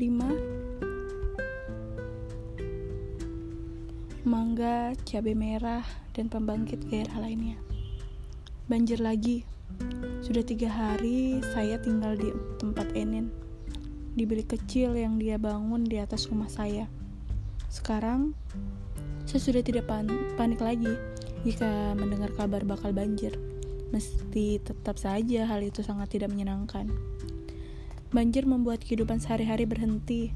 25, mangga, cabai merah, dan pembangkit gairah lainnya. Banjir lagi. Sudah 3 hari saya tinggal di tempat Enin, di bilik kecil yang dia bangun di atas rumah saya. Sekarang saya sudah tidak panik lagi jika mendengar kabar bakal banjir. Mesti tetap saja hal itu sangat tidak menyenangkan. Banjir membuat kehidupan sehari-hari berhenti.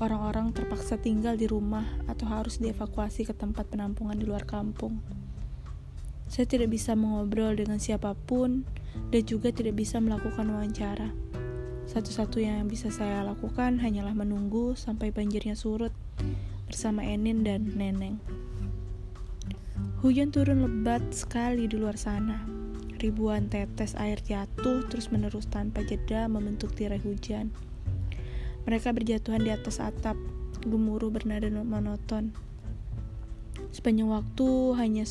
Orang-orang terpaksa tinggal di rumah atau harus dievakuasi ke tempat penampungan di luar kampung. Saya tidak bisa mengobrol dengan siapapun dan juga tidak bisa melakukan wawancara. Satu-satunya yang bisa saya lakukan hanyalah menunggu sampai banjirnya surut bersama Enin dan Neneng. Hujan turun lebat sekali di luar sana. Ribuan tetes air jatuh terus-menerus tanpa jeda membentuk tirai hujan. Mereka berjatuhan di atas atap, gemuruh bernada monoton. Sepanjang waktu hanya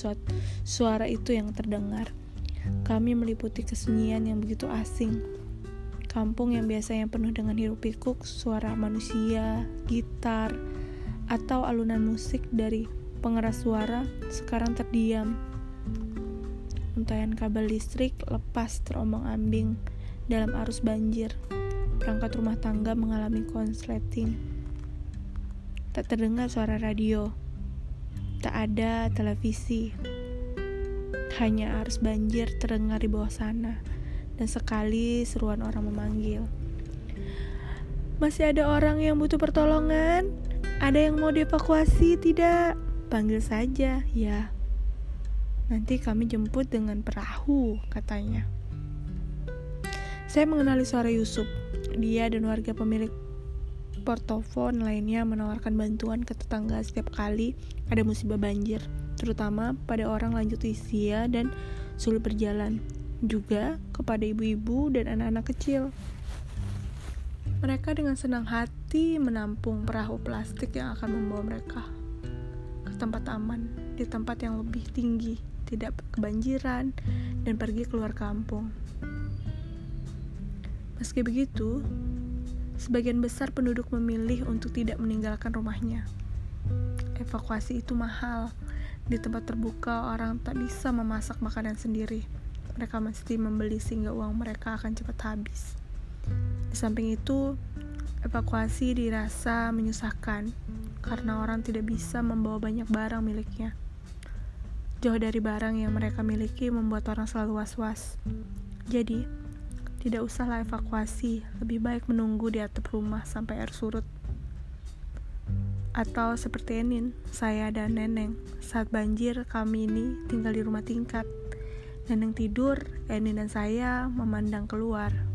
suara itu yang terdengar. Kami meliputi kesunyian yang begitu asing. Kampung yang biasanya penuh dengan hiruk-pikuk, suara manusia, gitar, atau alunan musik dari pengeras suara sekarang terdiam. Untayan kabel listrik lepas terombang-ambing dalam arus banjir. Perangkat rumah tangga mengalami konsleting. Tak terdengar suara radio. Tak ada televisi. Hanya arus banjir terdengar di bawah sana. Dan sekali seruan orang memanggil. Masih ada orang yang butuh pertolongan? Ada yang mau dievakuasi? Tidak. Panggil saja, ya. Nanti kami jemput dengan perahu, katanya. Saya mengenali suara Yusuf. Dia dan warga pemilik portofon lainnya menawarkan bantuan ke tetangga setiap kali ada musibah banjir, terutama pada orang lanjut usia dan sulit berjalan, juga kepada ibu-ibu dan anak-anak kecil. Mereka dengan senang hati menampung perahu plastik yang akan membawa mereka ke tempat aman, di tempat yang lebih tinggi, tidak kebanjiran, dan pergi keluar kampung. Meski begitu, sebagian besar penduduk memilih untuk tidak meninggalkan rumahnya. Evakuasi itu mahal. Di tempat terbuka, orang tak bisa memasak makanan sendiri. Mereka mesti membeli sehingga uang mereka akan cepat habis. Di samping itu, evakuasi dirasa menyusahkan karena orang tidak bisa membawa banyak barang miliknya. Jauh dari barang yang mereka miliki membuat orang selalu was-was. Jadi, tidak usahlah evakuasi, lebih baik menunggu di atap rumah sampai air surut. Atau seperti Enin, saya dan Neneng. Saat banjir, kami ini tinggal di rumah tingkat. Neneng tidur, Enin dan saya memandang keluar.